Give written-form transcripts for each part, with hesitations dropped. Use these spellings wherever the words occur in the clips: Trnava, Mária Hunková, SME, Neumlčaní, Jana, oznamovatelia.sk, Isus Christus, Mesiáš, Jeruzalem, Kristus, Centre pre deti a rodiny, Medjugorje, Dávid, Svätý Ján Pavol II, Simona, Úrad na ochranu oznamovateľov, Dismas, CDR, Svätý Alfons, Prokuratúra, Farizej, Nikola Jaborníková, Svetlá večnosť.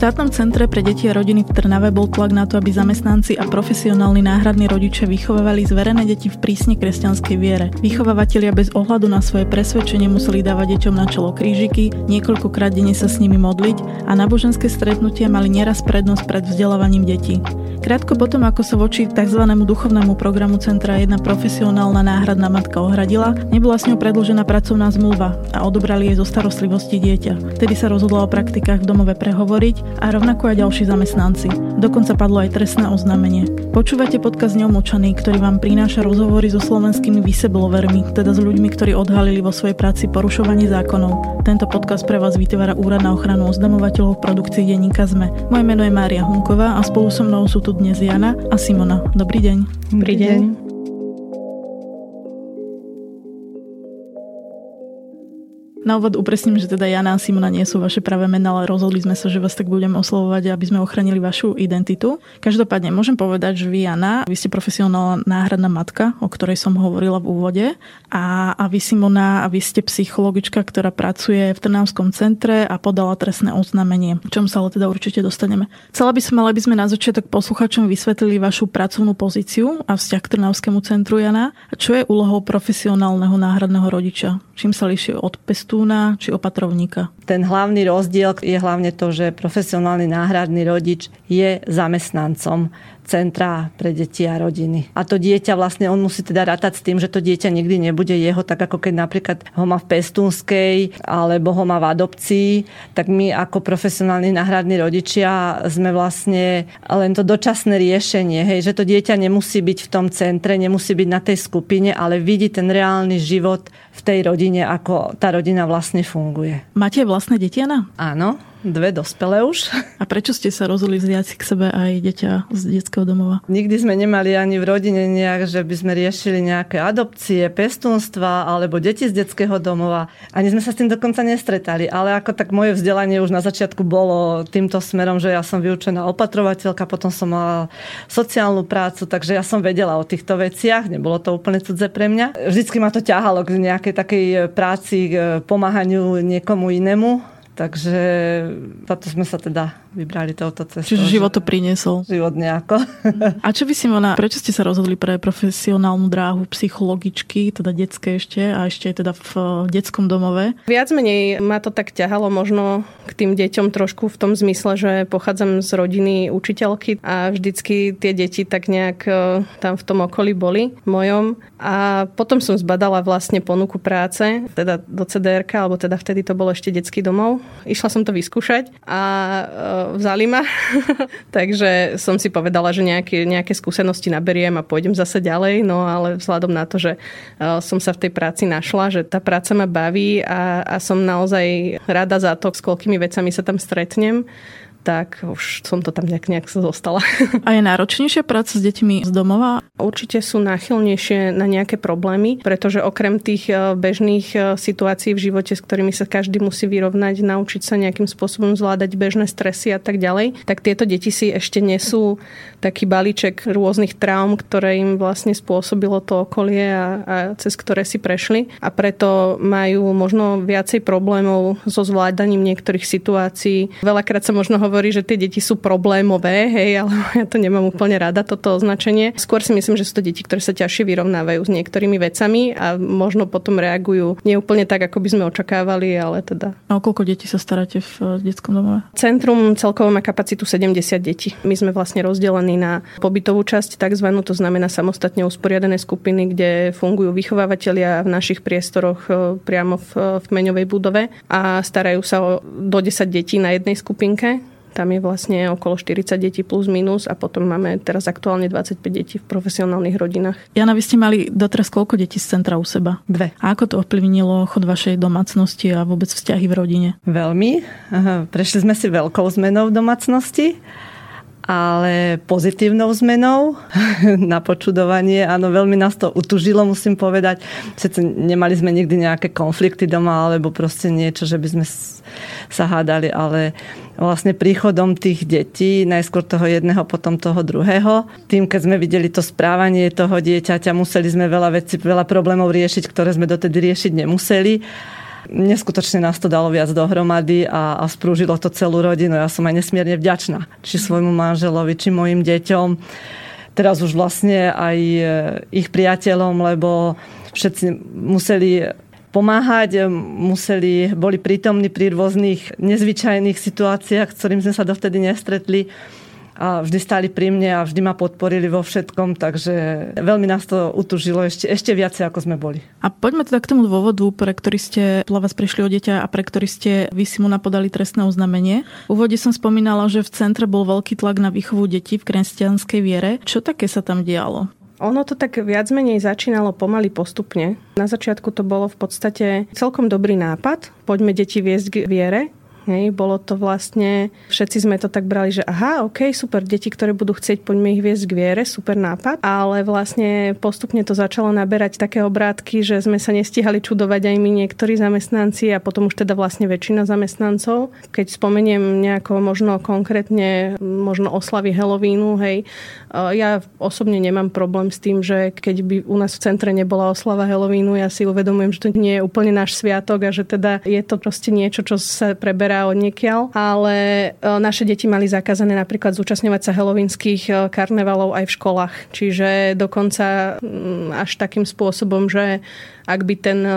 štátnom centre pre deti a rodiny v Trnave bol tlak na to, aby zamestnanci a profesionálni náhradní rodičia vychovávali zverené deti v prísne kresťanskej viere. Vychovávatelia bez ohľadu na svoje presvedčenie museli dávať deťom na čelo krížiky, niekoľkokrát denne sa s nimi modliť a náboženské stretnutia mali nieraz prednosť pred vzdelávaním detí. Krátko potom, ako sa voči tzv. Duchovnému programu centra jedna profesionálna náhradná matka ohradila, nebola s ňou predĺžená pracovná zmluva a odobrali jej zo starostlivosti dieťa. Vtedy sa rozhodla o praktikách v domove prehovoriť a rovnako aj ďalší zamestnanci. Dokonca padlo aj trestné oznámenie. Počúvate podcast Neumlčaní, ktorý vám prináša rozhovory so slovenskými whistleblowermi, teda s ľuďmi, ktorí odhalili vo svojej práci porušovanie zákonov. Tento podcast pre vás vytvára Úrad na ochranu oznamovateľov v produkcii denníka SME. Moje meno je Mária Hunková a spolu so mnou sú tu dnes Jana a Simona. Dobrý deň. Dobrý deň. Na úvod upresním, že teda Jana a Simona nie sú vaše pravé mená, ale rozhodli sme sa, že vás tak budeme oslovovať, aby sme ochránili vašu identitu. Každopádne môžem povedať, že vy, Jana, vy ste profesionálna náhradná matka, o ktorej som hovorila v úvode, a vy, Simona, a vy ste psychologička, ktorá pracuje v Trnavskom centre a podala trestné oznámenie, k čomu sa ale teda určite dostaneme. Chcela by som, ale by sme na začiatok posluchačom vysvetlili vašu pracovnú pozíciu a vzťah k Trnavskému centru, Jana, a čo je úlohou profesionálneho náhradného rodiča, čím sa líši od pestúna či opatrovníka? Ten hlavný rozdiel je hlavne to, že profesionálny náhradný rodič je zamestnancom centra pre deti a rodiny. A to dieťa vlastne, on musí teda rátať s tým, že to dieťa nikdy nebude jeho, tak ako keď napríklad ho má v pestúnskej alebo ho má v adopcii, tak my ako profesionálni náhradní rodičia sme vlastne len to dočasné riešenie, hej, že to dieťa nemusí byť v tom centre, nemusí byť na tej skupine, ale vidí ten reálny život v tej rodine, ako tá rodina vlastne funguje. Máte vlastné deti, Jana? Áno. 2 dospelé už. A prečo ste sa rozhodli vziať k sebe aj dieťa z detského domova? Nikdy sme nemali ani v rodine nejak, že by sme riešili nejaké adopcie, pestúnstva alebo deti z detského domova. Ani sme sa s tým dokonca nestretali, ale ako tak moje vzdelanie už na začiatku bolo týmto smerom, že ja som vyučená opatrovateľka, potom som mala sociálnu prácu, takže ja som vedela o týchto veciach, nebolo to úplne cudze pre mňa. Vždycky ma to ťahalo k nejakej takej práci, k pomáhaniu niekomu inému. Takže toto sme sa teda vybrali touto cestou. Čiže život to priniesol. Život nejako. A čo by, Simona, prečo ste sa rozhodli pre profesionálnu dráhu psychologičky, teda detské ešte a ešte aj teda v detskom domove? Viac menej ma to tak ťahalo možno k tým deťom trošku v tom zmysle, že pochádzam z rodiny učiteľky a vždycky tie deti tak nejak tam v tom okolí boli, mojom. A potom som zbadala vlastne ponuku práce, teda do CDR-ka, alebo teda vtedy to bolo ešte detský domov. Išla som to vyskúšať a vzali ma. Takže som si povedala, že nejaké skúsenosti naberiem a pôjdem zase ďalej. No ale vzhľadom na to, že som sa v tej práci našla, že tá práca ma baví a som naozaj rada za to, s koľkými vecami sa tam stretnem, tak už som to tam nejak sa zostala. A je náročnejšia práca s deťmi z domova? Určite sú náchylnejšie na nejaké problémy, pretože okrem tých bežných situácií v živote, s ktorými sa každý musí vyrovnať, naučiť sa nejakým spôsobom zvládať bežné stresy a tak ďalej, tak tieto deti si ešte nesú taký balíček rôznych traum, ktoré im vlastne spôsobilo to okolie a cez ktoré si prešli. A preto majú možno viacej problémov so zvládaním niektorých situácií. Veľakrát sa možno hovorí, že tie deti sú problémové, hej, ale ja to nemám úplne rada, toto označenie. Skôr si myslím, že sú to deti, ktoré sa ťažšie vyrovnávajú s niektorými vecami a možno potom reagujú nie úplne tak, ako by sme očakávali, ale teda. A o koľko detí sa staráte v detskom domove? Centrum celkovo má kapacitu 70 detí. My sme vlastne rozdelení na pobytovú časť, takzvanú, to znamená samostatne usporiadané skupiny, kde fungujú vychovávateľia v našich priestoroch priamo v kmeňovej budove a starajú sa o do 10 detí na jednej skupinke. Tam je vlastne okolo 40 detí plus minus a potom máme teraz aktuálne 25 detí v profesionálnych rodinách. Jana, vy ste mali doteraz koľko detí z centra u seba? 2. A ako to ovplyvnilo chod vašej domácnosti a vôbec vzťahy v rodine? Veľmi. Prešli sme si veľkou zmenou v domácnosti, ale pozitívnou zmenou na počudovanie. Áno, veľmi nás to utužilo, musím povedať. Sice nemali sme nikdy nejaké konflikty doma, alebo proste niečo, že by sme sa hádali, ale vlastne príchodom tých detí, najskôr toho jedného, potom toho druhého. Tým, keď sme videli to správanie toho dieťaťa, museli sme veľa vecí, veľa problémov riešiť, ktoré sme dotedy riešiť nemuseli. Neskutočne nás to dalo viac dohromady a sprúžilo to celú rodinu. Ja som aj nesmierne vďačná, či svojmu manželovi, či mojim deťom. Teraz už vlastne aj ich priateľom, lebo všetci museli pomáhať, boli prítomní pri rôznych nezvyčajných situáciách, ktorým sme sa dovtedy nestretli. A vždy stáli pri mne a vždy ma podporili vo všetkom, takže veľmi nás to utužilo ešte viacej, ako sme boli. A poďme teda k tomu dôvodu, pre ktorý ste, podľa vás prišli o dieťa a pre ktorý ste vy, Simona, podali trestné oznámenie. V úvode som spomínala, že v centre bol veľký tlak na výchovu detí v kresťanskej viere. Čo také sa tam dialo? Ono to tak viac menej začínalo pomaly postupne. Na začiatku to bolo v podstate celkom dobrý nápad. Poďme deti viesť k viere. Hej, bolo to vlastne, všetci sme to tak brali, že aha, ok, super, deti, ktoré budú chcieť, poďme ich viesť k viere, super nápad. Ale vlastne postupne to začalo naberať také obrátky, že sme sa nestihali čudovať aj my niektorí zamestnanci a potom už teda vlastne väčšina zamestnancov. Keď spomeniem nejako možno konkrétne, možno oslavy Halloweenu, hej, ja osobne nemám problém s tým, že keď by u nás v centre nebola oslava Halloweenu, ja si uvedomujem, že to nie je úplne náš sviatok a že teda je to proste niečo, čo sa preberá odniekiaľ, ale naše deti mali zakázané napríklad zúčastňovať sa halloweenských karnevalov aj v školách. Čiže dokonca až takým spôsobom, že ak by ten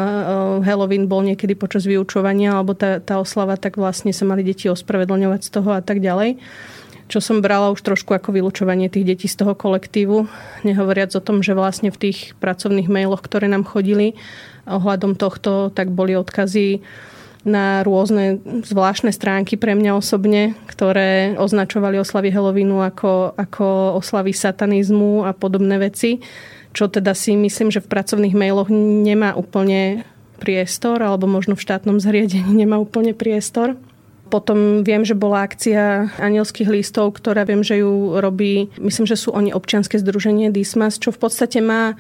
Halloween bol niekedy počas vyučovania alebo tá oslava, tak vlastne sa mali deti ospravedlňovať z toho a tak ďalej. Čo som brala už trošku ako vylučovanie tých detí z toho kolektívu. Nehovoriac o tom, že vlastne v tých pracovných mailoch, ktoré nám chodili ohľadom tohto, tak boli odkazy na rôzne zvláštne stránky pre mňa osobne, ktoré označovali oslavy Halloweenu ako oslavy satanizmu a podobné veci, čo teda si myslím, že v pracovných mailoch nemá úplne priestor, alebo možno v štátnom zriadení nemá úplne priestor. Potom viem, že bola akcia anielských listov, ktorá viem, že ju robí, myslím, že sú oni občianske združenie Dismas, čo v podstate má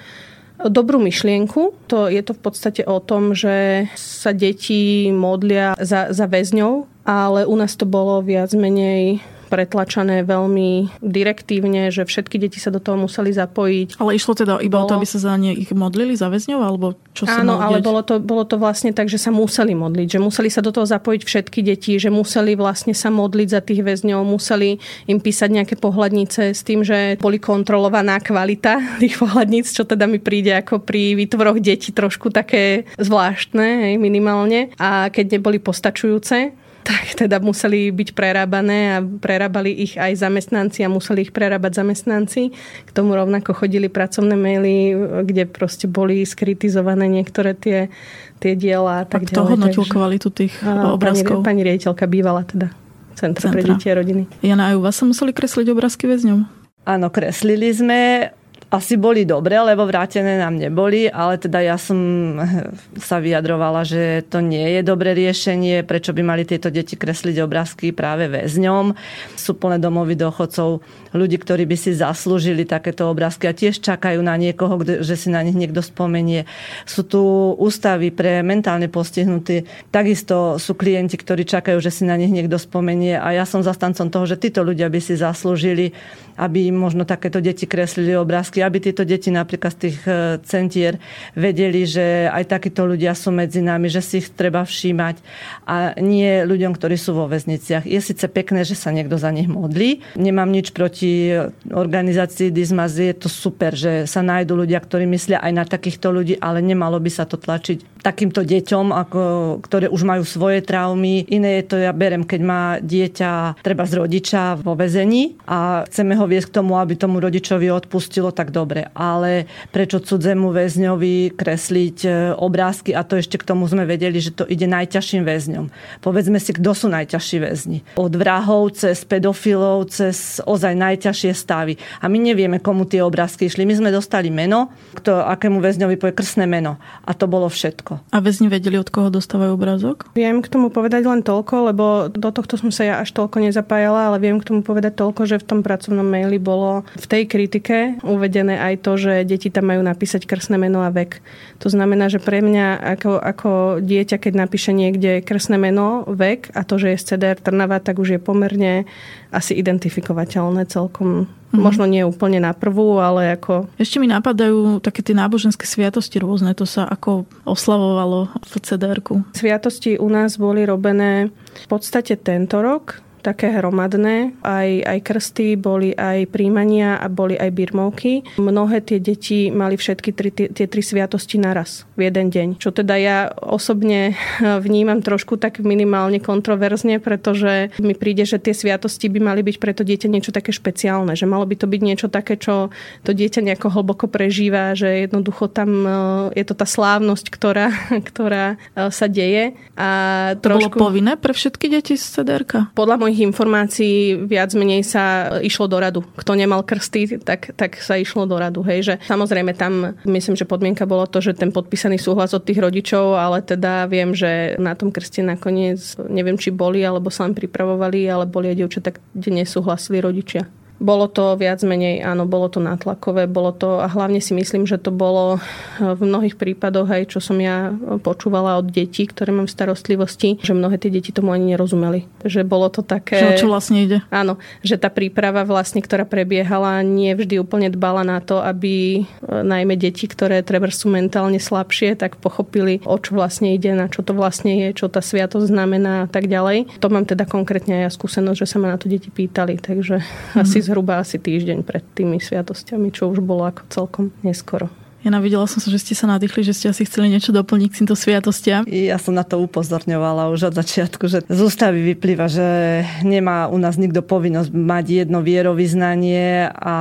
dobrú myšlienku. Je to v podstate o tom, že sa deti modlia za väzňov, ale u nás to bolo viac menej pretlačané veľmi direktívne, že všetky deti sa do toho museli zapojiť. Ale išlo teda iba o to, aby sa za ne ich modlili, za väzňov, alebo čo sa malo deť? Áno, ale bolo to vlastne tak, že sa museli modliť, že museli sa do toho zapojiť všetky deti, že museli vlastne sa modliť za tých väzňov, museli im písať nejaké pohľadnice s tým, že boli kontrolovaná kvalita tých pohľadníc, čo teda mi príde ako pri výtvoroch detí trošku také zvláštne, hej, minimálne. A keď neboli postačujúce, tak teda museli byť prerábané a prerábali ich aj zamestnanci a museli ich prerábať zamestnanci. K tomu rovnako chodili pracovné maily, kde proste boli skritizované niektoré tie diela. A kto hodnotil kvalitu tých obrázkov? Pani riaditeľka bývala teda Centra pre deti a rodiny. Jana, aj u vás sa museli kresliť obrázky väzňom? Áno, kreslili sme. Asi boli dobre, lebo vrátené nám neboli, ale teda ja som sa vyjadrovala, že to nie je dobré riešenie, prečo by mali tieto deti kresliť obrázky práve väzňom. Sú plné domovy dôchodcov, ľudí, ktorí by si zaslúžili takéto obrázky a tiež čakajú na niekoho, že si na nich niekto spomenie. Sú tu ústavy pre mentálne postihnuté, takisto sú klienti, ktorí čakajú, že si na nich niekto spomenie a ja som zastancom toho, že títo ľudia by si zaslúžili, aby možno takéto deti kreslili obrázky, aby tieto deti napríklad z tých centier vedeli, že aj takíto ľudia sú medzi nami, že si ich treba všímať a nie ľuďom, ktorí sú vo väzniciach. Je síce pekné, že sa niekto za nich modlí. Nemám nič proti organizácii Dismas, je to super, že sa nájdú ľudia, ktorí myslia aj na takýchto ľudí, ale nemalo by sa to tlačiť takýmto deťom, ktoré už majú svoje traumy. Iné je to, ja berem, keď má dieťa treba z rodiča vo väzení a chceme ho viesť k tomu, aby tomu rodičovi odpustilo, tak dobre, ale prečo cudzemu väzňovi kresliť obrázky a to ešte k tomu sme vedeli, že to ide najťažším väzňom. Povedzme si, kto sú najťažší väzni. Od vrahov, cez pedofilov, cez ozaj najťažšie stavy. A my nevieme, komu tie obrázky išli. My sme dostali meno, akému väzňovi povie krstné meno. A to bolo všetko. A väzni vedeli, od koho dostávajú obrázok? Viem k tomu povedať len toľko, lebo do tohto som sa ja až toľko nezapájala, ale viem k tomu povedať toľko, že v tom pracovnom maili bolo v tej kritike uvedené potvrdené aj to, že deti tam majú napísať krstné meno a vek. To znamená, že pre mňa ako dieťa, keď napíše niekde krstné meno, vek a to, že je z CDR Trnava, tak už je pomerne asi identifikovateľné celkom. Možno nie úplne na prvú, ale ako... Ešte mi napadajú také tie náboženské sviatosti rôzne. To sa ako oslavovalo v CDR-ku. Sviatosti u nás boli robené v podstate tento rok, také hromadné. Aj krsty, boli aj príjmania a boli aj birmovky. Mnohé tie deti mali všetky tie tri sviatosti naraz v jeden deň. Čo teda ja osobne vnímam trošku tak minimálne kontroverzne, pretože mi príde, že tie sviatosti by mali byť pre to dieťa niečo také špeciálne. Že malo by to byť niečo také, čo to dieťa nejako hlboko prežíva, že jednoducho tam je to tá slávnosť, ktorá sa deje. A to trošku... bolo povinné pre všetky deti z CDR-ka? Podľa mojich informácií viac menej sa išlo do radu. Kto nemal krsty, tak sa išlo do radu. Hej, že samozrejme tam, myslím, že podmienka bolo to, že ten podpísaný súhlas od tých rodičov, ale teda viem, že na tom krste nakoniec, neviem, či boli, alebo sa len pripravovali, ale boli aj dievčatá, kde nesúhlasili rodičia. Bolo to viac menej, áno, bolo to nátlakové, bolo to, a hlavne si myslím, že to bolo v mnohých prípadoch aj, čo som ja počúvala od detí, ktoré mám v starostlivosti, že mnohé tie deti tomu ani nerozumeli. Že bolo to také... Čo vlastne ide? Áno, že tá príprava vlastne, ktorá prebiehala, nie vždy úplne dbala na to, aby najmä deti, ktoré treba sú mentálne slabšie, tak pochopili, o čo vlastne ide, na čo to vlastne je, čo tá sviatosť znamená a tak ďalej. To mám teda konkrétne aj ja skúsenosť, že sa ma na to deti pýtali, takže zhruba asi týždeň pred tými sviatosťami, čo už bolo ako celkom neskoro. Jana, videla som sa, že ste sa nadýchli, že ste asi chceli niečo doplniť k týmto sviatostiam. Ja som na to upozorňovala už od začiatku, že z ústavy vyplýva, že nemá u nás nikto povinnosť mať jedno vierovyznanie a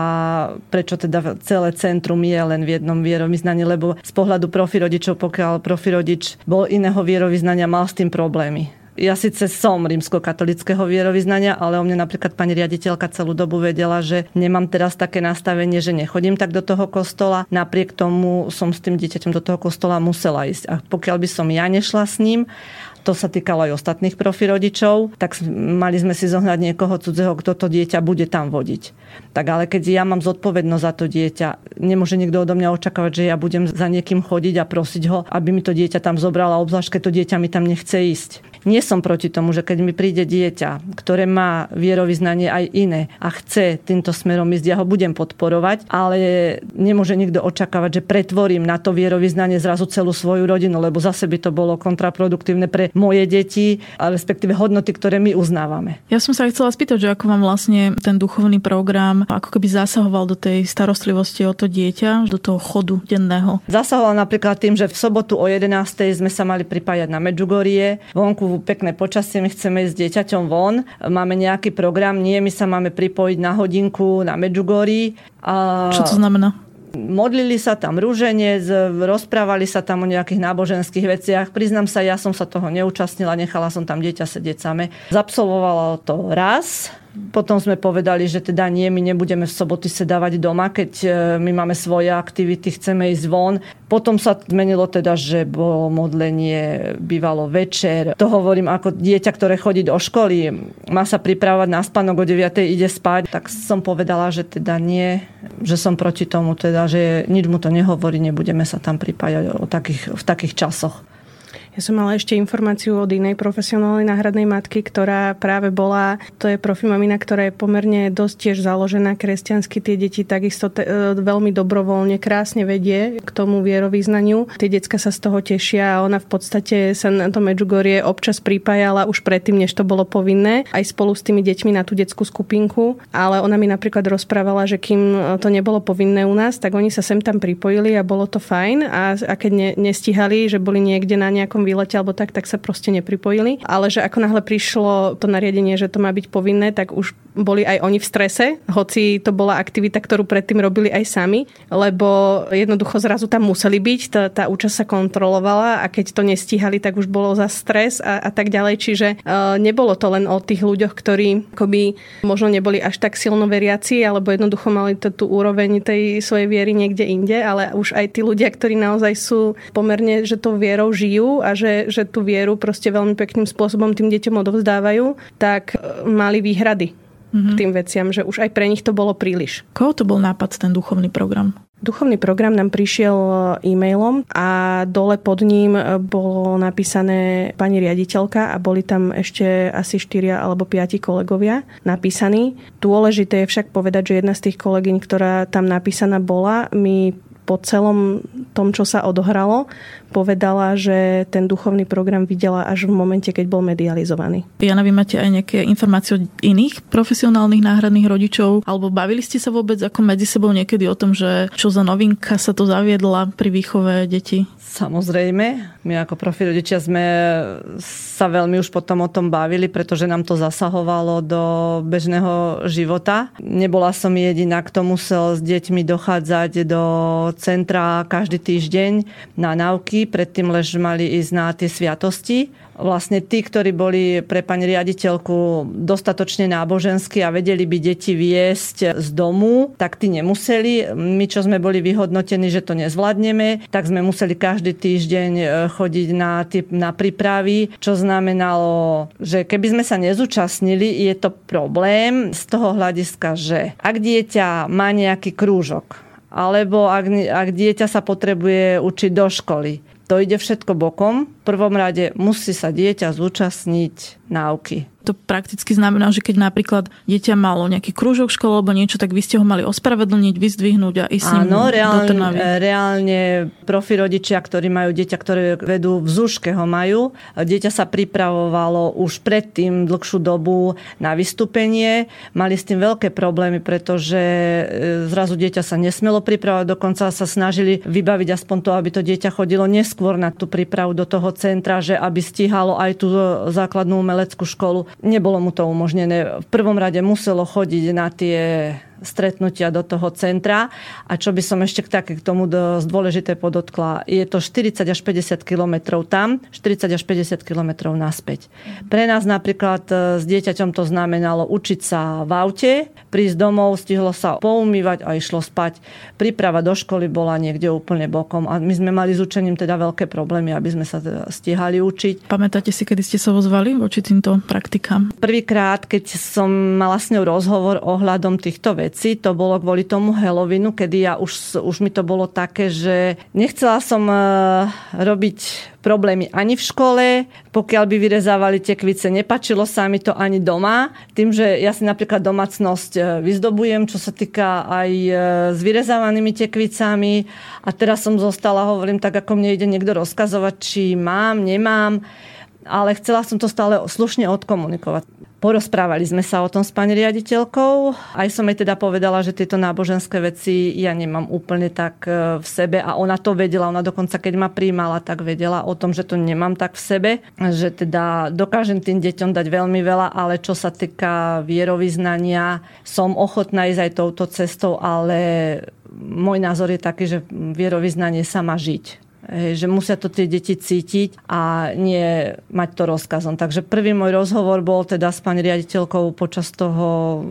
prečo teda celé centrum je len v jednom vierovyznaní, lebo z pohľadu profirodičov, pokiaľ profirodič bol iného vierovyznania, mal s tým problémy. Ja síce som rímskokatolického vierovyznania, ale o mne napríklad pani riaditeľka celú dobu vedela, že nemám teraz také nastavenie, že nechodím tak do toho kostola. Napriek tomu som s tým dieťaťom do toho kostola musela ísť. A pokiaľ by som ja nešla s ním, to sa týkalo aj ostatných profirodičov, tak mali sme si zohnať niekoho cudzého, kto to dieťa bude tam vodiť. Tak ale keď ja mám zodpovednosť za to dieťa, nemôže nikto odo mňa očakávať, že ja budem za niekým chodiť a prosiť ho, aby mi to dieťa tam zobrala, obzvlášť keď to dieťa mi tam nechce ísť. Nie som proti tomu, že keď mi príde dieťa, ktoré má vierovyznanie aj iné a chce týmto smerom ísť, ja ho budem podporovať, ale nemôže nikto očakávať, že pretvorím na to vierovyznanie zrazu celú svoju rodinu, lebo zase by to bolo kontraproduktívne pre moje deti, ale respektíve hodnoty, ktoré my uznávame. Ja som sa aj chcela spýtať, že ako vám vlastne ten duchovný program ako keby zasahoval do tej starostlivosti o to dieťa, do toho chodu denného. Zasahoval napríklad tým, že v sobotu o 11:00 sme sa mali pripájať na Medjugorje. Vonku pekné počasie, my chceme ísť s dieťaťom von. Máme nejaký program, nie, my sa máme pripojiť na hodinku na Medjugorji. A... Čo to znamená? Modlili sa tam rúženec, rozprávali sa tam o nejakých náboženských veciach. Priznám sa, ja som sa toho neúčastnila, nechala som tam dieťa sedieť samé. Zabsolvovala to raz. Potom sme povedali, že teda nie, my nebudeme v soboty sedávať doma, keď my máme svoje aktivity, chceme ísť von. Potom sa zmenilo teda, že bolo modlenie, bývalo večer. To hovorím ako dieťa, ktoré chodí do školy, má sa pripravovať na spánok, o 9:00 ide spať. Tak som povedala, že teda nie, že som proti tomu, teda, že nič mu to nehovorí, nebudeme sa tam pripájať v takých časoch. Ja som mala ešte informáciu od inej profesionálnej náhradnej matky, ktorá práve bola, to je profimamina, ktorá je pomerne dosť tiež založená kresťansky. Tie deti takisto veľmi dobrovoľne, krásne vedie k tomu vierovyznaniu. Tie decka sa z toho tešia a ona v podstate sa na to Medjugorje občas pripájala už predtým, než to bolo povinné, aj spolu s tými deťmi na tú detskú skupinku. Ale ona mi napríklad rozprávala, že kým to nebolo povinné u nás, tak oni sa sem tam pripojili a bolo to fajn. A keď nestíhali, že boli niekde na nejakom výlete alebo tak sa proste nepripojili. Ale že ako náhle prišlo to nariadenie, že to má byť povinné, tak už boli aj oni v strese, hoci to bola aktivita, ktorú predtým robili aj sami, lebo jednoducho zrazu tam museli byť, tá účasť sa kontrolovala a keď to nestíhali, tak už bolo za stres a tak ďalej. Čiže nebolo to len o tých ľuďoch, ktorí akoby možno neboli až tak silno veriaci, alebo jednoducho mali tú úroveň tej svojej viery niekde inde, ale už aj tí ľudia, ktorí naozaj sú pomerne, že to vierou žijú a že tú vieru proste veľmi pekným spôsobom tým deťom odovzdávajú, tak mali výhrady k tým veciam, že už aj pre nich to bolo príliš. Koho to bol nápad, ten duchovný program? Duchovný program nám prišiel e-mailom a dole pod ním bolo napísané pani riaditeľka a boli tam ešte asi 4 alebo 5 kolegovia napísaní. Dôležité je však povedať, že jedna z tých kolegyň, ktorá tam napísaná bola, mi po celom tom, čo sa odohralo, povedala, že ten duchovný program videla až v momente, keď bol medializovaný. Jana, vy máte aj nejaké informácie od iných profesionálnych náhradných rodičov? Alebo bavili ste sa vôbec ako medzi sebou niekedy o tom, že čo za novinka sa to zaviedla pri výchove detí? Samozrejme. My ako profi rodičia sme sa veľmi už potom o tom bavili, pretože nám to zasahovalo do bežného života. Nebola som jediná, kto musel s deťmi dochádzať do centra každý týždeň na náuky, predtým lež mali ísť na tie sviatosti. Vlastne tí, ktorí boli pre pani riaditeľku dostatočne náboženskí a vedeli by deti viesť z domu, tak tí nemuseli. My, čo sme boli vyhodnotení, že to nezvládneme, tak sme museli každý týždeň chodiť na prípravy, čo znamenalo, že keby sme sa nezúčastnili, je to problém z toho hľadiska, že ak dieťa má nejaký krúžok, alebo ak dieťa sa potrebuje učiť do školy. To ide všetko bokom. V prvom rade musí sa dieťa zúčastniť náuky. To prakticky znamená, že keď napríklad dieťa malo nejaký krúžok v škole alebo niečo, tak vy ste ho mali ospravedlniť, vyzdvihnúť a ísť s ním do Trnavy. Áno, reálne profi rodičia, ktorí majú dieťa, ktoré vedú v Zúške, ho majú. Dieťa sa pripravovalo už predtým dlhšiu dobu na vystúpenie. Mali s tým veľké problémy, pretože zrazu dieťa sa nesmelo pripravovať. Dokonca sa snažili vybaviť aspoň to, aby to dieťa chodilo neskôr na tú prípravu do toho centra, že aby stíhalo aj tú základnú umeleckú školu. Nebolo mu to umožnené. V prvom rade muselo chodiť na tie stretnutia do toho centra. A čo by som ešte k tomu dôležité podotkla, je to 40 až 50 kilometrov tam, 40 až 50 kilometrov naspäť. Pre nás napríklad s dieťaťom to znamenalo učiť sa v aute, prísť domov, stihlo sa poumývať a išlo spať. Príprava do školy bola niekde úplne bokom a my sme mali s učením teda veľké problémy, aby sme sa teda stíhali učiť. Pamätáte si, kedy ste sa ozvali voči týmto praktikám? Prvýkrát, keď som mala s ňou rozhovor ohľadom týchto vecí, to bolo kvôli tomu Halloweenu, kedy ja už mi to bolo také, že nechcela som robiť problémy ani v škole, pokiaľ by vyrezávali tie kvice. Nepačilo sa mi to ani doma, tým, že ja si napríklad domácnosť vyzdobujem, čo sa týka aj s vyrezávanými tekvicami. A teraz som zostala, hovorím, tak ako mne ide niekto rozkazovať, či mám, nemám. Ale chcela som to stále slušne odkomunikovať. Porozprávali sme sa o tom s pani riaditeľkou. Aj som jej teda povedala, že tieto náboženské veci ja nemám úplne tak v sebe a ona to vedela. Ona dokonca, keď ma prijímala, tak vedela o tom, že to nemám tak v sebe. Že teda dokážem tým deťom dať veľmi veľa, ale čo sa týka vierovyznania, som ochotná ísť aj touto cestou, ale môj názor je taký, že vierovyznanie sa má žiť. Že musia to tie deti cítiť a nie mať to rozkazom. Takže prvý môj rozhovor bol teda s pani riaditeľkou počas toho,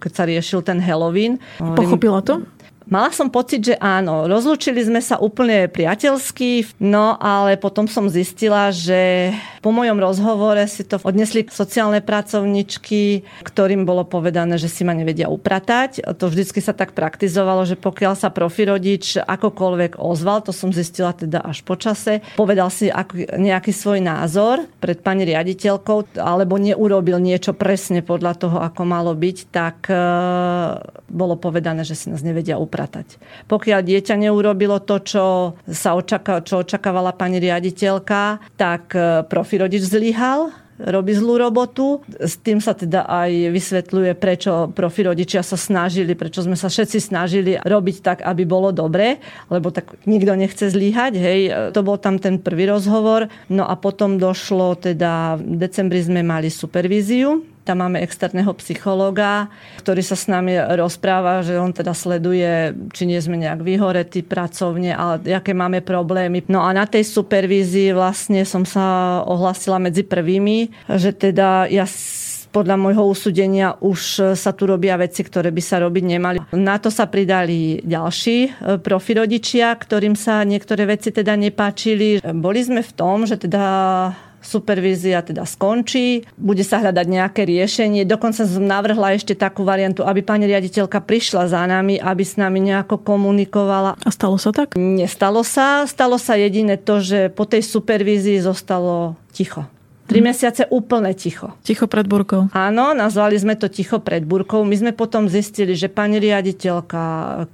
keď sa riešil ten Halloween. Pochopila to? Mala som pocit, že áno. Rozlúčili sme sa úplne priateľsky, no ale potom som zistila, že po mojom rozhovore si to odnesli sociálne pracovničky, ktorým bolo povedané, že si ma nevedia upratať. To vždycky sa tak praktizovalo, že pokiaľ sa profirodič akokoľvek ozval, to som zistila teda až po čase, povedal si nejaký svoj názor pred pani riaditeľkou, alebo neurobil niečo presne podľa toho, ako malo byť, tak bolo povedané, že si nás nevedia upratať. Pokiaľ dieťa neurobilo to, čo očakávala pani riaditeľka, tak profi rodič zlyhal, robí zlú robotu. S tým sa teda aj vysvetľuje, prečo profi rodičia sa snažili, prečo sme sa všetci snažili robiť tak, aby bolo dobre, lebo tak nikto nechce zlyhať, hej. To bol tam ten prvý rozhovor. No a potom došlo teda, v decembri sme mali supervíziu. Tam máme externého psychológa, ktorý sa s nami rozpráva, že on teda sleduje, či nie sme nejak vyhoretí pracovne, ale aké máme problémy. No a na tej supervízii vlastne som sa ohlasila medzi prvými, že teda ja podľa môjho usúdenia už sa tu robia veci, ktoré by sa robiť nemali. Na to sa pridali ďalší profi rodičia, ktorým sa niektoré veci teda nepáčili. Boli sme v tom, že teda supervízia teda skončí, bude sa hľadať nejaké riešenie. Dokonca som navrhla ešte takú variantu, aby pani riaditeľka prišla za nami, aby s nami nejako komunikovala. A stalo sa tak? Nestalo sa. Stalo sa jediné to, že po tej supervízii zostalo ticho. 3 mesiace úplne ticho. Ticho pred búrkou. Áno, nazvali sme to ticho pred búrkou. My sme potom zistili, že pani riaditeľka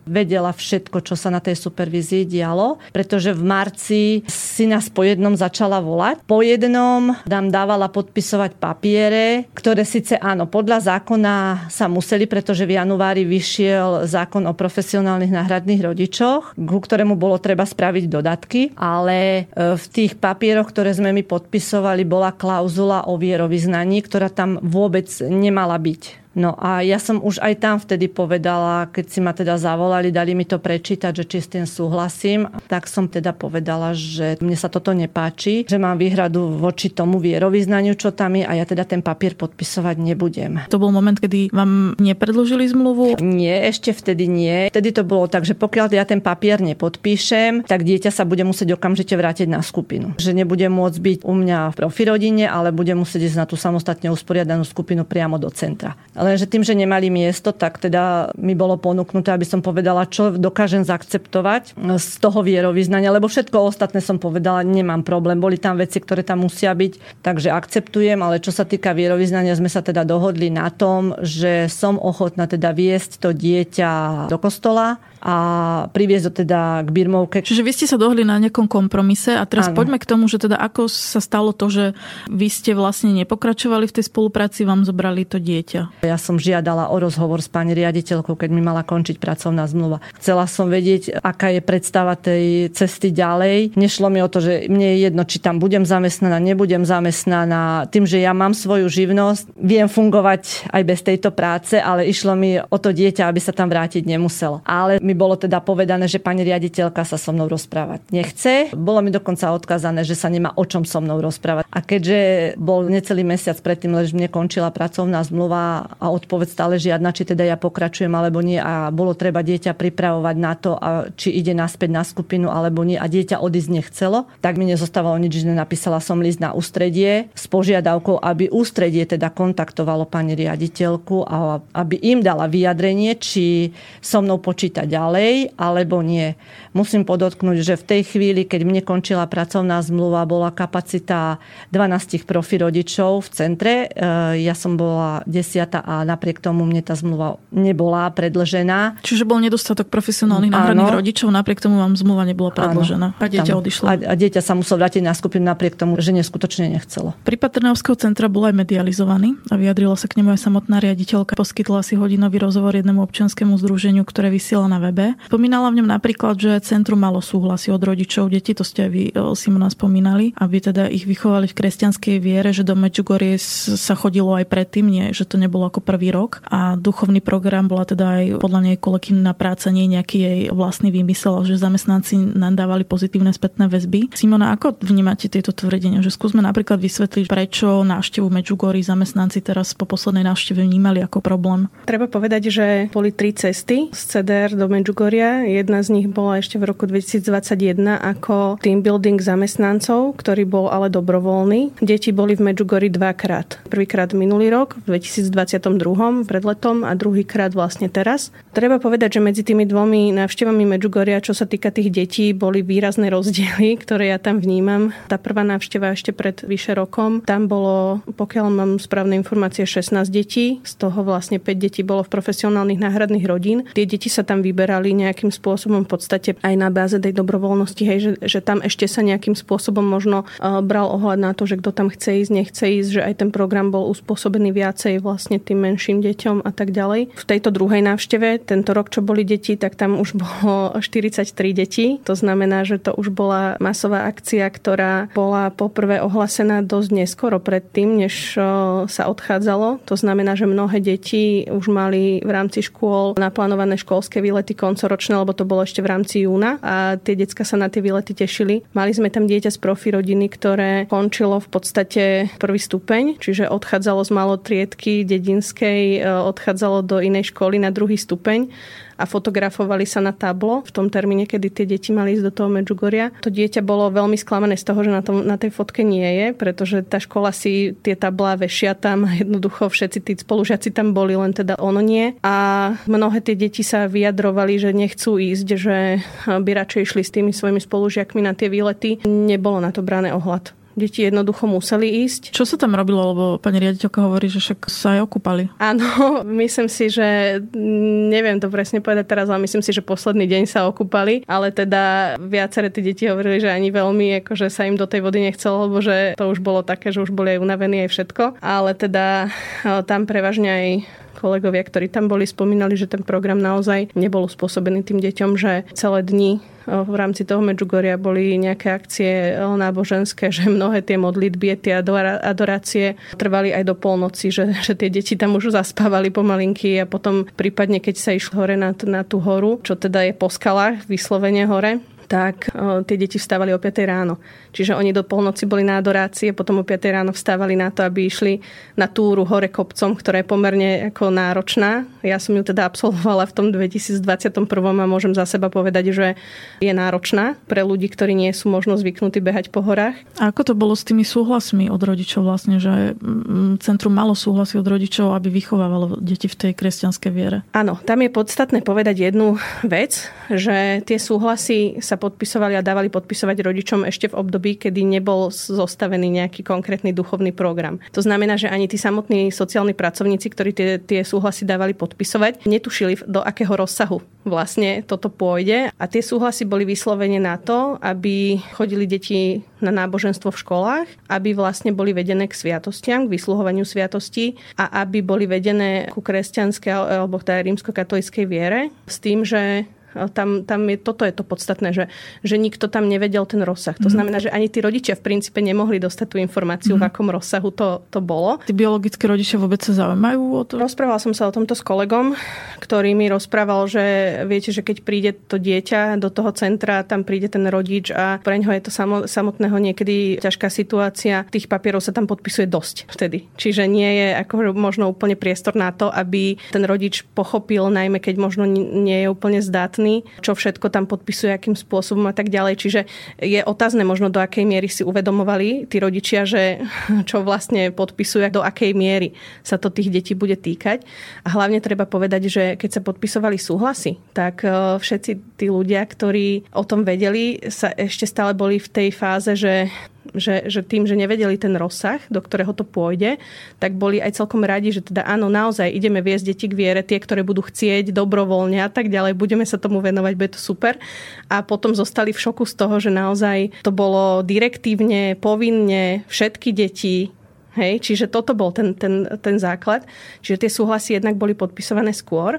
vedela všetko, čo sa na tej supervízii dialo, pretože v marci si nás po jednom začala volať. Po jednom nám dávala podpisovať papiere, ktoré síce áno, podľa zákona sa museli, pretože v januári vyšiel zákon o profesionálnych náhradných rodičoch, ku ktorému bolo treba spraviť dodatky, ale v tých papieroch, ktoré sme my podpisovali, bola klauzula o vierovyznaní, ktorá tam vôbec nemala byť. No a ja som už aj tam vtedy povedala, keď si ma teda zavolali, dali mi to prečítať, že či s tým súhlasím, tak som teda povedala, že mne sa toto nepáči, že mám výhradu voči tomu vierovyznaniu, čo tam je, a ja teda ten papier podpisovať nebudem. To bol moment, kedy vám nepredložili zmluvu? Nie, ešte vtedy nie. Vtedy to bolo tak, že pokiaľ ja ten papier nepodpíšem, tak dieťa sa bude musieť okamžite vrátiť na skupinu. Že nebude môcť byť u mňa v profirodine, ale bude musieť ísť na tú samostatne usporiadanú skupinu priamo do centra. Lenže tým, že nemali miesto, tak teda mi bolo ponúknuté, aby som povedala, čo dokážem zaakceptovať z toho vierovyznania, lebo všetko ostatné som povedala, nemám problém. Boli tam veci, ktoré tam musia byť, takže akceptujem, ale čo sa týka vierovyznania, sme sa teda dohodli na tom, že som ochotná teda viesť to dieťa do kostola a priviesť ho teda k birmovke. Čiže vy ste sa dohodli na nejakom kompromise a teraz Poďme k tomu, že teda ako sa stalo to, že vy ste vlastne nepokračovali v tej spolupráci, vám zobrali to dieťa. Ja som žiadala o rozhovor s pani riaditeľkou, keď mi mala končiť pracovná zmluva. Chcela som vedieť, aká je predstava tej cesty ďalej. Nešlo mi o to, že mne je jedno, či tam budem zamestnaná, nebudem zamestnaná. Tým, že ja mám svoju živnosť, viem fungovať aj bez tejto práce, ale išlo mi o to dieťa, aby sa tam vrátiť nemuselo. Ale mi bolo teda povedané, že pani riaditeľka sa so mnou rozprávať nechce. Bolo mi dokonca odkazané, že sa nemá o čom so mnou rozprávať. A keďže bol necelý mesiac predtým, lež mne končila pracovná zmluva a odpoveď stále žiadna, či teda ja pokračujem alebo nie, a bolo treba dieťa pripravovať na to, či ide naspäť na skupinu alebo nie, a dieťa odísť nechcelo, tak mi nezostávalo nič, že napísala som list na ústredie s požiadavkou, aby ústredie teda kontaktovalo pani riaditeľku a aby im dala vyjadrenie, či so mnou počíta ďalej alebo nie. Musím podotknúť, že v tej chvíli, keď mne končila pracovná zmluva, bola kapacita 12 profirodičov v centre. Ja som bola 10. a napriek tomu mne tá zmluva nebola predĺžená. Čiže bol nedostatok profesionálnych náhradných rodičov, napriek tomu vám zmluva nebola predĺžená. A dieťa odišlo. A dieťa sa muselo vrátiť na skupinu napriek tomu, že neskutočne nechcelo. Prípad Trnavského centra bol aj medializovaný a vyjadrila sa k nemu aj samotná riaditeľka. Poskytla si hodinový rozhovor jednému občianskemu združeniu, ktoré vysiela na webe. Spomínala v ňom napríklad, že centrum malo súhlasy od rodičov detí, to ste aj vy, Simona, spomínali, aby teda ich vychovali v kresťanskej viere, že do Medjugorje sa chodilo aj predtým, nie, že to nebolo ako prvý rok, a duchovný program bola teda aj podľa nej kolektívna práca, nie nejaký jej vlastný výmysel, že zamestnanci nám dávali pozitívne spätné väzby. Simona, ako vnímate tieto tvrdenia? Že skúsme napríklad vysvetliť, prečo návštevu Medjugorje zamestnanci teraz po poslednej návšteve vnímali ako problém. Treba povedať, že boli 3 cesty z CDR do Medjugorja. Jedna z nich bola ešte v roku 2021 ako team building zamestnancov, ktorý bol ale dobrovoľný. Deti boli v Medjugorji 2-krát. Prvýkrát minulý rok v 2022. pred letom a druhýkrát vlastne teraz. Treba povedať, že medzi tými dvomi návštevami Medjugorja, čo sa týka tých detí, boli výrazné rozdiely, ktoré ja tam vnímam. Tá prvá návšteva ešte pred vyše rokom, tam bolo, pokiaľ mám správne informácie, 16 detí, z toho vlastne 5 detí bolo v profesionálnych náhradných rodín. Tie deti sa tam vyberali nejakým spôsobom v podstate aj na báze tej dobrovoľnosti, hej, že tam ešte sa nejakým spôsobom možno bral ohľad na to, že kto tam chce ísť, nechce ísť, že aj ten program bol uspôsobený viacej vlastne tým menším deťom a tak ďalej. V tejto druhej návšteve, tento rok, čo boli deti, tak tam už bolo 43 detí. To znamená, že to už bola masová akcia, ktorá bola poprvé ohlásená dosť neskoro predtým, než sa odchádzalo. To znamená, že mnohé deti už mali v rámci škôl naplánované školské výlety, koncoročné, lebo to bolo ešte v rámci júna a tie decka sa na tie výlety tešili. Mali sme tam dieťa z profi rodiny, ktoré končilo v podstate prvý stupeň, čiže odchádzalo z malotriedky dedinskej, odchádzalo do inej školy na druhý stupeň a fotografovali sa na tablo v tom termíne, kedy tie deti mali ísť do toho Medjugorja. To dieťa bolo veľmi sklamané z toho, že na tej fotke nie je, pretože tá škola si tie tablá vešia tam a jednoducho všetci tí spolužiaci tam boli, len teda ono nie. A mnohé tie deti sa vyjadrovali, že nechcú ísť, že by radšej išli s tými svojimi spolužiakmi na tie výlety. Nebolo na to brané ohľad. Deti jednoducho museli ísť. Čo sa tam robilo? Lebo pani riaditeľka hovorí, že však sa aj okúpali. Áno, myslím si, že neviem to presne povedať teraz, ale myslím si, že posledný deň sa okúpali, ale teda viaceré tie deti hovorili, že ani veľmi, akože sa im do tej vody nechcelo, lebo že to už bolo také, že už boli aj unavení aj všetko. Ale teda tam prevažne aj kolegovia, ktorí tam boli, spomínali, že ten program naozaj nebol spôsobený tým deťom, že celé dni v rámci toho Medjugorja boli nejaké akcie náboženské, že mnohé tie modlitby, tie adorácie trvali aj do polnoci, že tie deti tam už zaspávali pomalinky a potom prípadne, keď sa išlo hore na tú horu, čo teda je po skalách, vyslovene hore, tak tie deti vstávali o 5 ráno. Čiže oni do polnoci boli na adorácie, potom o 5 ráno vstávali na to, aby išli na túru hore kopcom, ktorá je pomerne ako náročná. Ja som ju teda absolvovala v tom 2021 a môžem za seba povedať, že je náročná pre ľudí, ktorí nie sú možno zvyknutí behať po horách. A ako to bolo s tými súhlasmi od rodičov vlastne, že centrum malo súhlasy od rodičov, aby vychovávalo deti v tej kresťanskej viere? Áno, tam je podstatné povedať jednu vec, že tie súhlasy sa podpisovali a dávali podpisovať rodičom ešte v období, kedy nebol zostavený nejaký konkrétny duchovný program. To znamená, že ani tí samotní sociálni pracovníci, ktorí tie súhlasy dávali podpisovať, netušili, do akého rozsahu vlastne toto pôjde. A tie súhlasy boli vyslovene na to, aby chodili deti na náboženstvo v školách, aby vlastne boli vedené k sviatostiam, k vysluhovaniu sviatostí a aby boli vedené ku kresťanskej alebo teda rímskokatolíckej viere s tým, že tam je, toto je to podstatné, že nikto tam nevedel ten rozsah. To znamená, že ani tí rodičia v princípe nemohli dostať tú informáciu, v akom rozsahu to bolo. Tí biologické rodičia vôbec sa zaujímajú o to? Rozprávala som sa o tomto s kolegom, ktorý mi rozprával, že viete, že keď príde to dieťa do toho centra, tam príde ten rodič a preňho je to samotného niekedy ťažká situácia. Tých papierov sa tam podpisuje dosť vtedy. Čiže nie je ako možno úplne priestor na to, aby ten rodič pochopil, najmä keď možno nie je úplne zdátny, čo všetko tam podpisuje, akým spôsobom a tak ďalej. Čiže je otázne možno, do akej miery si uvedomovali tí rodičia, že čo vlastne podpisujú, do akej miery sa to tých detí bude týkať. A hlavne treba povedať, že keď sa podpisovali súhlasy, tak všetci tí ľudia, ktorí o tom vedeli, sa ešte stále boli v tej fáze, že tým, že nevedeli ten rozsah, do ktorého to pôjde, tak boli aj celkom radi, že teda áno, naozaj ideme viesť deti k viere, tie, ktoré budú chcieť dobrovoľne a tak ďalej, budeme sa tomu venovať, bude to super. A potom zostali v šoku z toho, že naozaj to bolo direktívne, povinne, všetky deti. Hej, čiže toto bol ten základ. Čiže tie súhlasy jednak boli podpisované skôr.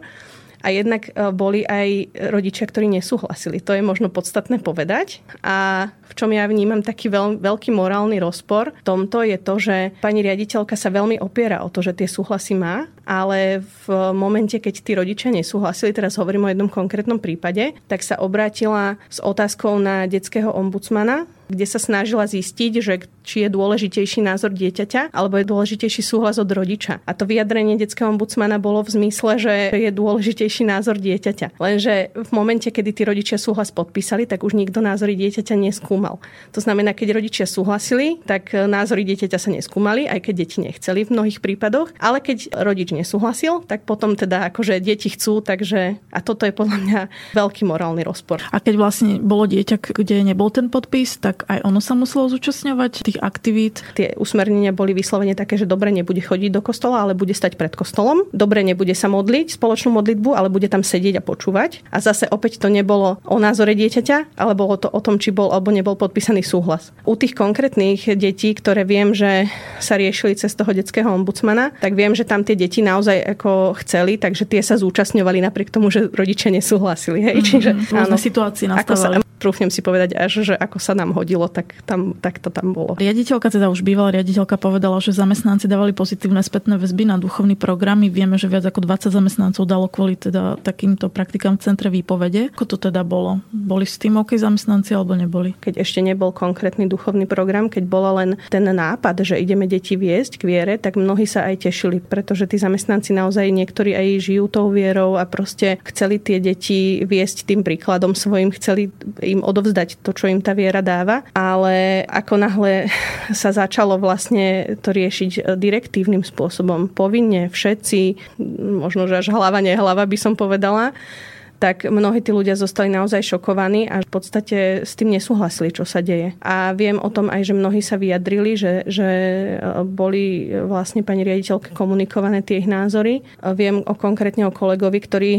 A jednak boli aj rodičia, ktorí nesúhlasili. To je možno podstatné povedať. A v čom ja vnímam taký veľký morálny rozpor v tomto je to, že pani riaditeľka sa veľmi opiera o to, že tie súhlasy má, ale v momente, keď tí rodičia nesúhlasili, teraz hovorím o jednom konkrétnom prípade, tak sa obrátila s otázkou na detského ombudsmana, kde sa snažila zistiť, že či je dôležitejší názor dieťaťa alebo je dôležitejší súhlas od rodiča. A to vyjadrenie detského ombudsmana bolo v zmysle, že je dôležitejší názor dieťaťa. Lenže v momente, kedy tí rodičia súhlas podpísali, tak už nikto názory dieťaťa neskúmal. To znamená, keď rodičia súhlasili, tak názory dieťaťa sa neskúmali, aj keď deti nechceli v mnohých prípadoch, ale keď rodič nesúhlasil, tak potom teda akože deti chcú, takže a toto je podľa mňa veľký morálny rozpor. A keď vlastne bolo dieťa, kde nebol ten podpis, tak aj ono sa muselo zúčastňovať tých aktivít. Tie usmernenia boli vyslovene také, že dobre nebude chodiť do kostola, ale bude stať pred kostolom. Dobre nebude sa modliť spoločnú modlitbu, ale bude tam sedieť a počúvať. A zase opäť to nebolo o názore dieťaťa, ale bolo to o tom, či bol alebo nebol podpísaný súhlas. U tých konkrétnych detí, ktoré viem, že sa riešili cez toho detského ombudsmana, tak viem, že tam tie deti naozaj ako chceli, takže tie sa zúčastňovali napriek tomu, že rodičia nesúhlasili, hej. Čiže áno, situácia nastavila. trúfnem si povedať až, že ako sa nám hodilo, tak to tam bolo. Riaditeľka, teda už bývalá riaditeľka, povedala, že zamestnanci dávali pozitívne spätné väzby na duchovný program. My vieme, že viac ako 20 zamestnancov dalo kvôli teda takýmto praktikám v centre výpovede. Ako to teda bolo? Boli s tým OK zamestnanci alebo neboli? Keď ešte nebol konkrétny duchovný program, keď bola len ten nápad, že ideme deti viesť k viere, tak mnohí sa aj tešili, pretože tí zamestnanci naozaj niektorí aj žijú tou vierou a proste chceli tie deti viesť tým príkladom svojim, chceli im odovzdať to, čo im tá viera dáva, ale ako náhle sa začalo vlastne to riešiť direktívnym spôsobom, povinne, všetci, možno, že až hlava, nehlava by som povedala, tak mnohí tí ľudia zostali naozaj šokovaní a v podstate s tým nesúhlasili, čo sa deje. A viem o tom aj, že mnohí sa vyjadrili, že boli vlastne pani riaditeľke komunikované tie ich názory. Viem konkrétne o kolegovi, ktorý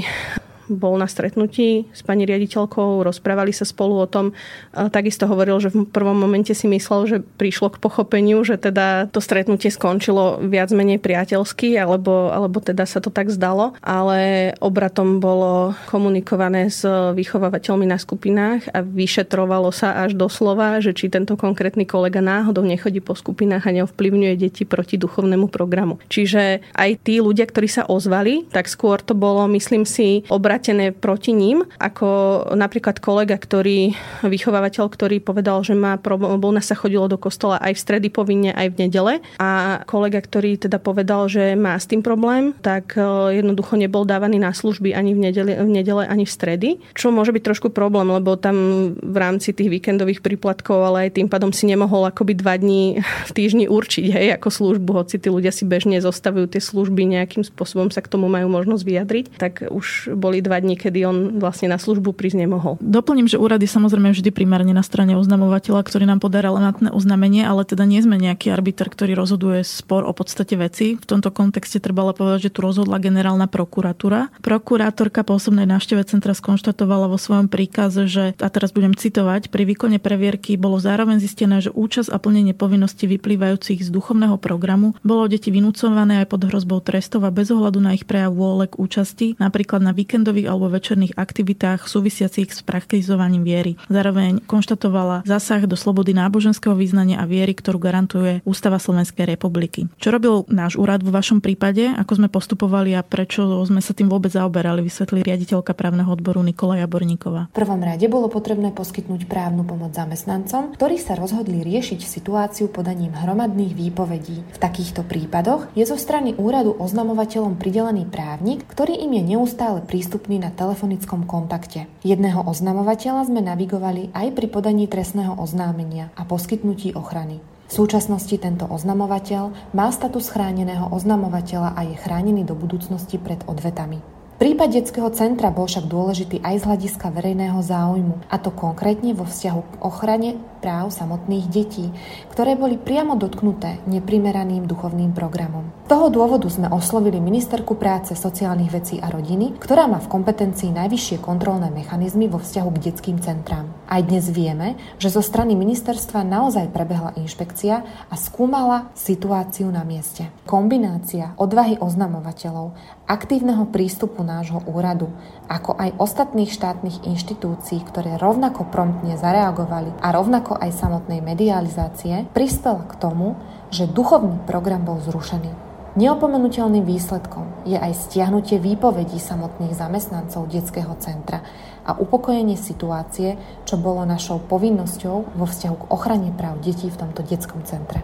bol na stretnutí s pani riaditeľkou, rozprávali sa spolu o tom. Takisto hovoril, že v prvom momente si myslel, že prišlo k pochopeniu, že teda to stretnutie skončilo viac menej priateľsky, alebo teda sa to tak zdalo. Ale obratom bolo komunikované s vychovávateľmi na skupinách a vyšetrovalo sa až doslova, že či tento konkrétny kolega náhodou nechodí po skupinách a neovplyvňuje deti proti duchovnému programu. Čiže aj tí ľudia, ktorí sa ozvali, tak skôr to bolo, myslím si, obratené proti ním, ako napríklad kolega, vychovávateľ, ktorý povedal, že má problém, lebo u nás sa chodilo do kostola aj v stredy povinne, aj v nedele. A kolega, ktorý teda povedal, že má s tým problém, tak jednoducho nebol dávaný na služby ani v nedele, ani v stredy. Čo môže byť trošku problém, lebo tam v rámci tých víkendových príplatkov, ale aj tým pádom si nemohol akoby 2 dní v týždni určiť, hej, ako službu, hoci tí ľudia si bežne zostavujú tie služby, nejakým spôsobom sa k tomu majú možnosť vyjadriť, tak už boli 2 dní, kedy on vlastne na službu prísť nemohol. Doplním, že úrady samozrejme vždy primárne na strane oznamovateľa, ktorý nám podá relevantné oznámenie, ale teda nie sme nejaký arbiter, ktorý rozhoduje spor o podstate veci. V tomto kontexte treba povedať, že tu rozhodla generálna prokuratúra. Prokurátorka po osobnej návšteve centra skonštatovala vo svojom príkaze, že, a teraz budem citovať, pri výkone previerky bolo zároveň zistené, že účasť a plnenie povinností vyplývajúcich z duchovného programu bolo deti vynúcované aj pod hrozbou trestov a bez ohľadu na ich prejav vôle k účasti, napríklad na víkend alebo večerných aktivitách súvisiacich s praktizovaním viery. Zároveň konštatovala zásah do slobody náboženského vyznania a viery, ktorú garantuje Ústava Slovenskej republiky. Čo robil náš úrad vo vašom prípade? Ako sme postupovali a prečo sme sa tým vôbec zaoberali? Vysvetlí riaditeľka právneho odboru Nikola Jaborníková. V prvom rade bolo potrebné poskytnúť právnu pomoc zamestnancom, ktorí sa rozhodli riešiť situáciu podaním hromadných výpovedí. V takýchto prípadoch je zo strany úradu oznamovateľom pridelený právnik, ktorý im je neustále prístupný na telefonickom kontakte. Jedného oznamovateľa sme navigovali aj pri podaní trestného oznámenia a poskytnutí ochrany. V súčasnosti tento oznamovateľ má status chráneného oznamovateľa a je chránený do budúcnosti pred odvetami. Prípad detského centra bol však dôležitý aj z hľadiska verejného záujmu, a to konkrétne vo vzťahu k ochrane práv samotných detí, ktoré boli priamo dotknuté neprimeraným duchovným programom. Z toho dôvodu sme oslovili ministerku práce, sociálnych vecí a rodiny, ktorá má v kompetencii najvyššie kontrolné mechanizmy vo vzťahu k detským centrám. Aj dnes vieme, že zo strany ministerstva naozaj prebehla inšpekcia a skúmala situáciu na mieste. Kombinácia odvahy oznamovateľov, aktívneho prístupu nášho úradu, ako aj ostatných štátnych inštitúcií, ktoré rovnako promptne zareagovali, a rovnako aj samotnej medializácie, prispela k tomu, že duchovný program bol zrušený. Neopomenuteľným výsledkom je aj stiahnutie výpovedí samotných zamestnancov detského centra a upokojenie situácie, čo bolo našou povinnosťou vo vzťahu k ochrane práv detí v tomto detskom centre.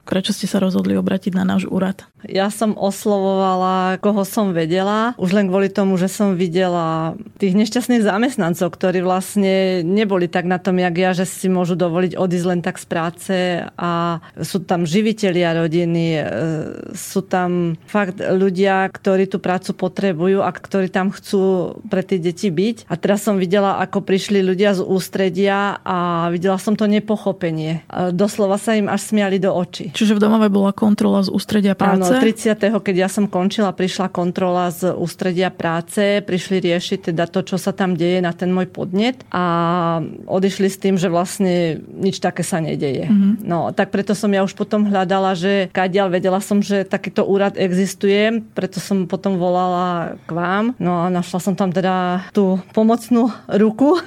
Prečo ste sa rozhodli obrátiť na náš úrad? Ja som oslovovala, koho som vedela, už len kvôli tomu, že som videla tých nešťastných zamestnancov, ktorí vlastne neboli tak na tom, jak ja, že si môžu dovoliť odísť len tak z práce, a sú tam živitelia rodiny, sú tam fakt ľudia, ktorí tú prácu potrebujú a ktorí tam chcú pre tie deti byť. A teraz som videla, ako prišli ľudia z ústredia a videla som to nepochopenie. Doslova sa im až smiali do očí. Čiže v Domove bola kontrola z ústredia práce? Áno, 30. keď ja som končila, prišla kontrola z ústredia práce, prišli riešiť teda to, čo sa tam deje na ten môj podnet a odišli s tým, že vlastne nič také sa nedeje. Mm-hmm. No, tak preto som ja už potom hľadala, že kadiaľ, vedela som, že takýto úrad existuje, preto som potom volala k vám. No a našla som tam teda tú pomocnú ruku,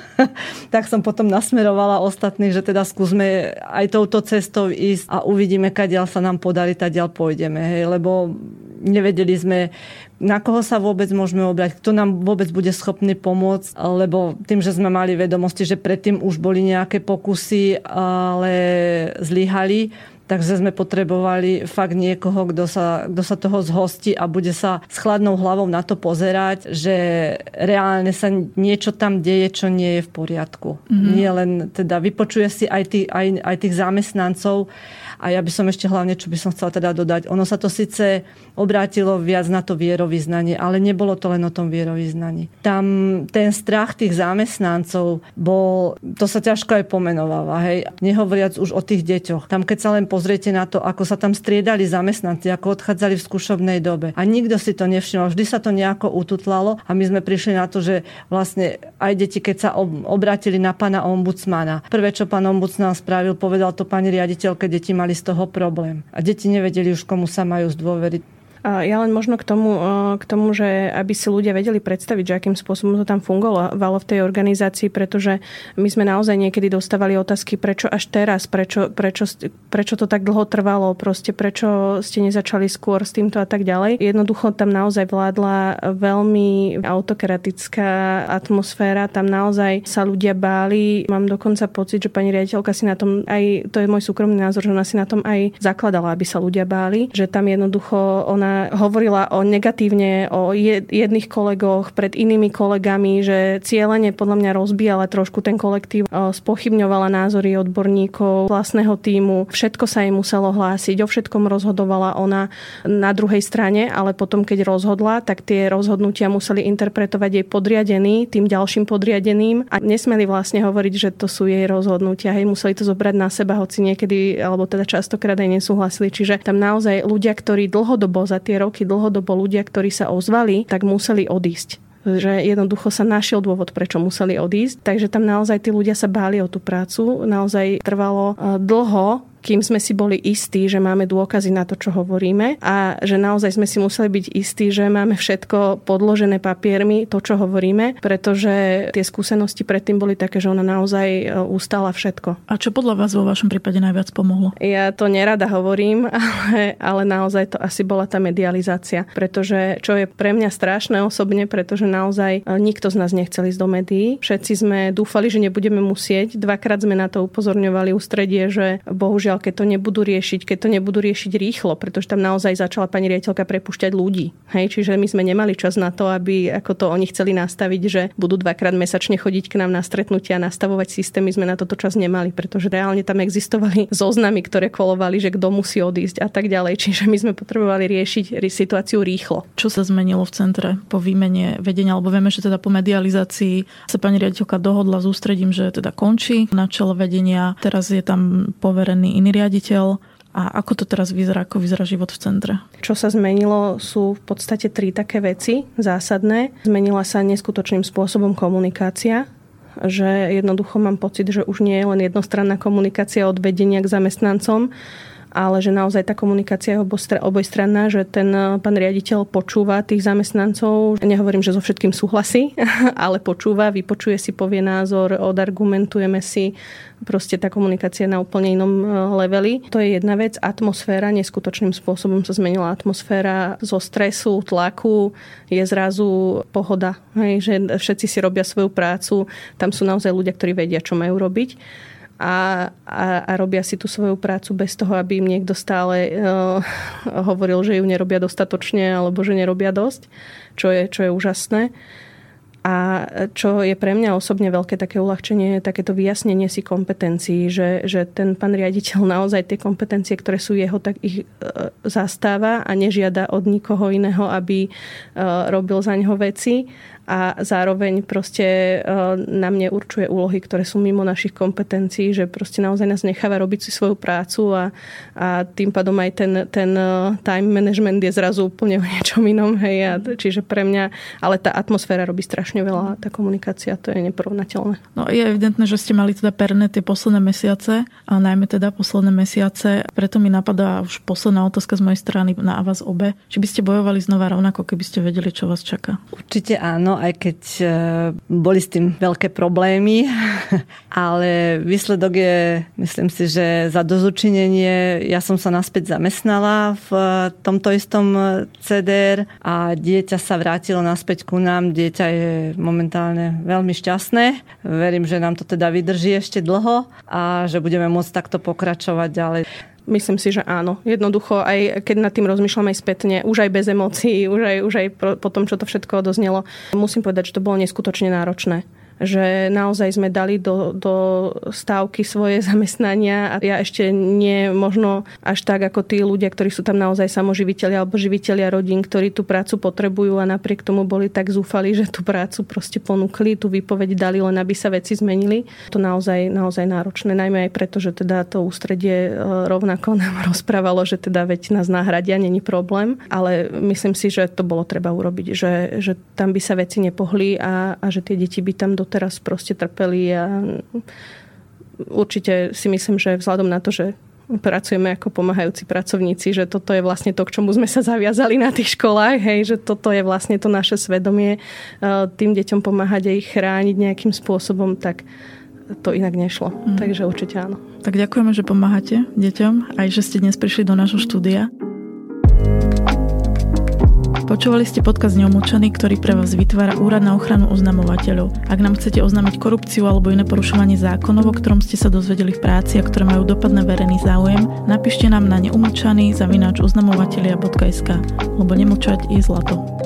tak som potom nasmerovala ostatných, že teda skúsme aj touto cestou ísť a uvidíme, kadiaľ sa nám podarí, tadiaľ pôjdeme, hej, lebo nevedeli sme, na koho sa vôbec môžeme obrať, kto nám vôbec bude schopný pomôcť, lebo tým, že sme mali vedomosti, že predtým už boli nejaké pokusy, ale zlyhali, takže sme potrebovali fakt niekoho, kto sa toho zhostí a bude sa s chladnou hlavou na to pozerať, že reálne sa niečo tam deje, čo nie je v poriadku. Mm-hmm. Nie len teda vypočuje si aj tých zamestnancov. A ja by som ešte hlavne, čo by som chcela teda dodať, ono sa to síce obrátilo viac na to vierovyznanie, ale nebolo to len o tom vierovyznaní. Tam ten strach tých zamestnancov bol, to sa ťažko aj pomenováva, hej. Nehovoriac už o tých deťoch. Tam keď sa len pozriete na to, ako sa tam striedali zamestnanci, ako odchádzali v skúšobnej dobe. A nikto si to nevšimol. Vždy sa to nejako ututlalo a my sme prišli na to, že vlastne aj deti, keď sa obrátili na pána ombudsmana. Prvé, čo pán ombudsman spravil, povedal to pani riaditeľke, deti mali z toho problém. A deti nevedeli už, komu sa majú zdôveriť. Ja len možno k tomu, že aby si ľudia vedeli predstaviť, že akým spôsobom to tam fungovalo v tej organizácii, pretože my sme naozaj niekedy dostávali otázky, prečo až teraz, prečo to tak dlho trvalo, proste prečo ste nezačali skôr s týmto a tak ďalej. Jednoducho tam naozaj vládla veľmi autokratická atmosféra, tam naozaj sa ľudia báli. Mám dokonca pocit, že pani riaditeľka si na tom aj, to je môj súkromný názor, že ona si na tom aj zakladala, aby sa ľudia báli, že tam jednoducho ona hovorila negatívne o jedných kolegoch pred inými kolegami, že cielene podľa mňa rozbíjala trošku ten kolektív, spochybňovala názory odborníkov, vlastného tímu, všetko sa jej muselo hlásiť, o všetkom rozhodovala ona na druhej strane, ale potom keď rozhodla, tak tie rozhodnutia museli interpretovať jej podriadení, tým ďalším podriadeným a nesmeli vlastne hovoriť, že to sú jej rozhodnutia, hej, museli to zobrať na seba, hoci niekedy, alebo teda častokrát aj nesúhlasili, čiže tam naozaj ľudia, ktorí dlhodobo za tie roky ľudia, ktorí sa ozvali, tak museli odísť. Že jednoducho sa našiel dôvod, prečo museli odísť. Takže tam naozaj tí ľudia sa báli o tú prácu. Naozaj trvalo dlho, kým sme si boli istí, že máme dôkazy na to, čo hovoríme a že naozaj sme si museli byť istí, že máme všetko podložené papiermi, to, čo hovoríme, pretože tie skúsenosti predtým boli také, že ona naozaj ustala všetko. A čo podľa vás vo vašom prípade najviac pomohlo? Ja to nerada hovorím, ale naozaj to asi bola tá medializácia, pretože čo je pre mňa strašné osobne, pretože naozaj nikto z nás nechcel ísť do médií. Všetci sme dúfali, že nebudeme musieť. Dvakrát sme na to upozorňovali ústredie, že bohužiaľ keď to nebudú riešiť rýchlo, pretože tam naozaj začala pani riaditeľka prepúšťať ľudí. Hej, čiže my sme nemali čas na to, aby ako to oni chceli nastaviť, že budú dvakrát mesačne chodiť k nám na stretnutia a nastavovať systémy, sme na toto čas nemali, pretože reálne tam existovali zoznamy, ktoré kolovali, že kto musí odísť a tak ďalej, čiže my sme potrebovali riešiť situáciu rýchlo. Čo sa zmenilo v centre po výmene vedenia, alebo vieme, že teda po medializácii sa pani riaditeľka dohodla s ústredím, že teda končí na čele vedenia. Teraz je tam poverený iný riaditeľ. A ako to teraz vyzerá, ako vyzerá život v centre? Čo sa zmenilo, sú v podstate tri také veci zásadné. Zmenila sa neskutočným spôsobom komunikácia, že jednoducho mám pocit, že už nie je len jednostranná komunikácia od vedenia k zamestnancom, ale že naozaj tá komunikácia je obojstranná, že ten pán riaditeľ počúva tých zamestnancov. Nehovorím, že so všetkým súhlasí, ale počúva, vypočuje si, povie názor, odargumentujeme si. Proste tá komunikácia na úplne inom leveli. To je jedna vec. Atmosféra, neskutočným spôsobom sa zmenila atmosféra zo stresu, tlaku, je zrazu pohoda. Hej, že všetci si robia svoju prácu. Tam sú naozaj ľudia, ktorí vedia, čo majú robiť. A robia si tú svoju prácu bez toho, aby im niekto stále hovoril, že ju nerobia dostatočne alebo že nerobia dosť, čo je úžasné. A čo je pre mňa osobne veľké také uľahčenie, takéto vyjasnenie si kompetencií, že ten pán riaditeľ naozaj tie kompetencie, ktoré sú jeho, tak ich zastáva a nežiada od nikoho iného, aby robil za neho veci a zároveň proste na mne určuje úlohy, ktoré sú mimo našich kompetencií, že proste naozaj nás necháva robiť si svoju prácu a tým pádom aj ten time management je zrazu úplne o niečom inom. Hej, a, čiže pre mňa, ale tá atmosféra robí strašne veľa, tá komunikácia, to je neporovnateľné. No je evidentné, že ste mali teda perné tie posledné mesiace, a najmä teda posledné mesiace, preto mi napadá už posledná otázka z mojej strany na vás obe, či by ste bojovali znova rovnako, keby ste vedeli, čo vás čaká? Určite áno, aj keď boli s tým veľké problémy, ale výsledok je, myslím si, že za dozučinenie ja som sa naspäť zamestnala v tomto istom CDR a dieťa sa vrátilo naspäť ku nám. Dieťa je momentálne veľmi šťastné. Verím, že nám to teda vydrží ešte dlho a že budeme môcť takto pokračovať ďalej. Myslím si, že áno. Jednoducho, aj keď nad tým rozmýšľam aj spätne, už aj bez emócií, už aj po tom, čo to všetko odoznelo, musím povedať, že to bolo neskutočne náročné. Že naozaj sme dali do stávky svoje zamestnania a ja ešte nie možno až tak ako tí ľudia, ktorí sú tam naozaj samoživitelia alebo živitelia rodín, ktorí tú prácu potrebujú a napriek tomu boli tak zúfali, že tú prácu proste ponúkli, tú výpoveď dali len, aby sa veci zmenili. To naozaj náročné, najmä aj preto, že teda to ústredie rovnako nám rozprávalo, že teda veď nás náhradia, není problém, ale myslím si, že to bolo treba urobiť, že tam by sa veci nepohli a že tie deti by tam doteraz proste trpeli a určite si myslím, že vzhľadom na to, že pracujeme ako pomáhajúci pracovníci, že toto je vlastne to, k čomu sme sa zaviazali na tých školách, hej, že toto je vlastne to naše svedomie, tým deťom pomáhať a ich chrániť nejakým spôsobom, tak to inak nešlo. Takže určite áno. Tak ďakujeme, že pomáhate deťom, aj že ste dnes prišli do nášho štúdia. Počúvali ste podcast Neumlčaní, ktorý pre vás vytvára Úrad na ochranu oznamovateľov. Ak nám chcete oznámiť korupciu alebo iné porušovanie zákonov, o ktorom ste sa dozvedeli v práci a ktoré majú dopad na verejný záujem, napíšte nám na neumlčaní@oznamovatelia.sk, lebo nemlčať je zlato.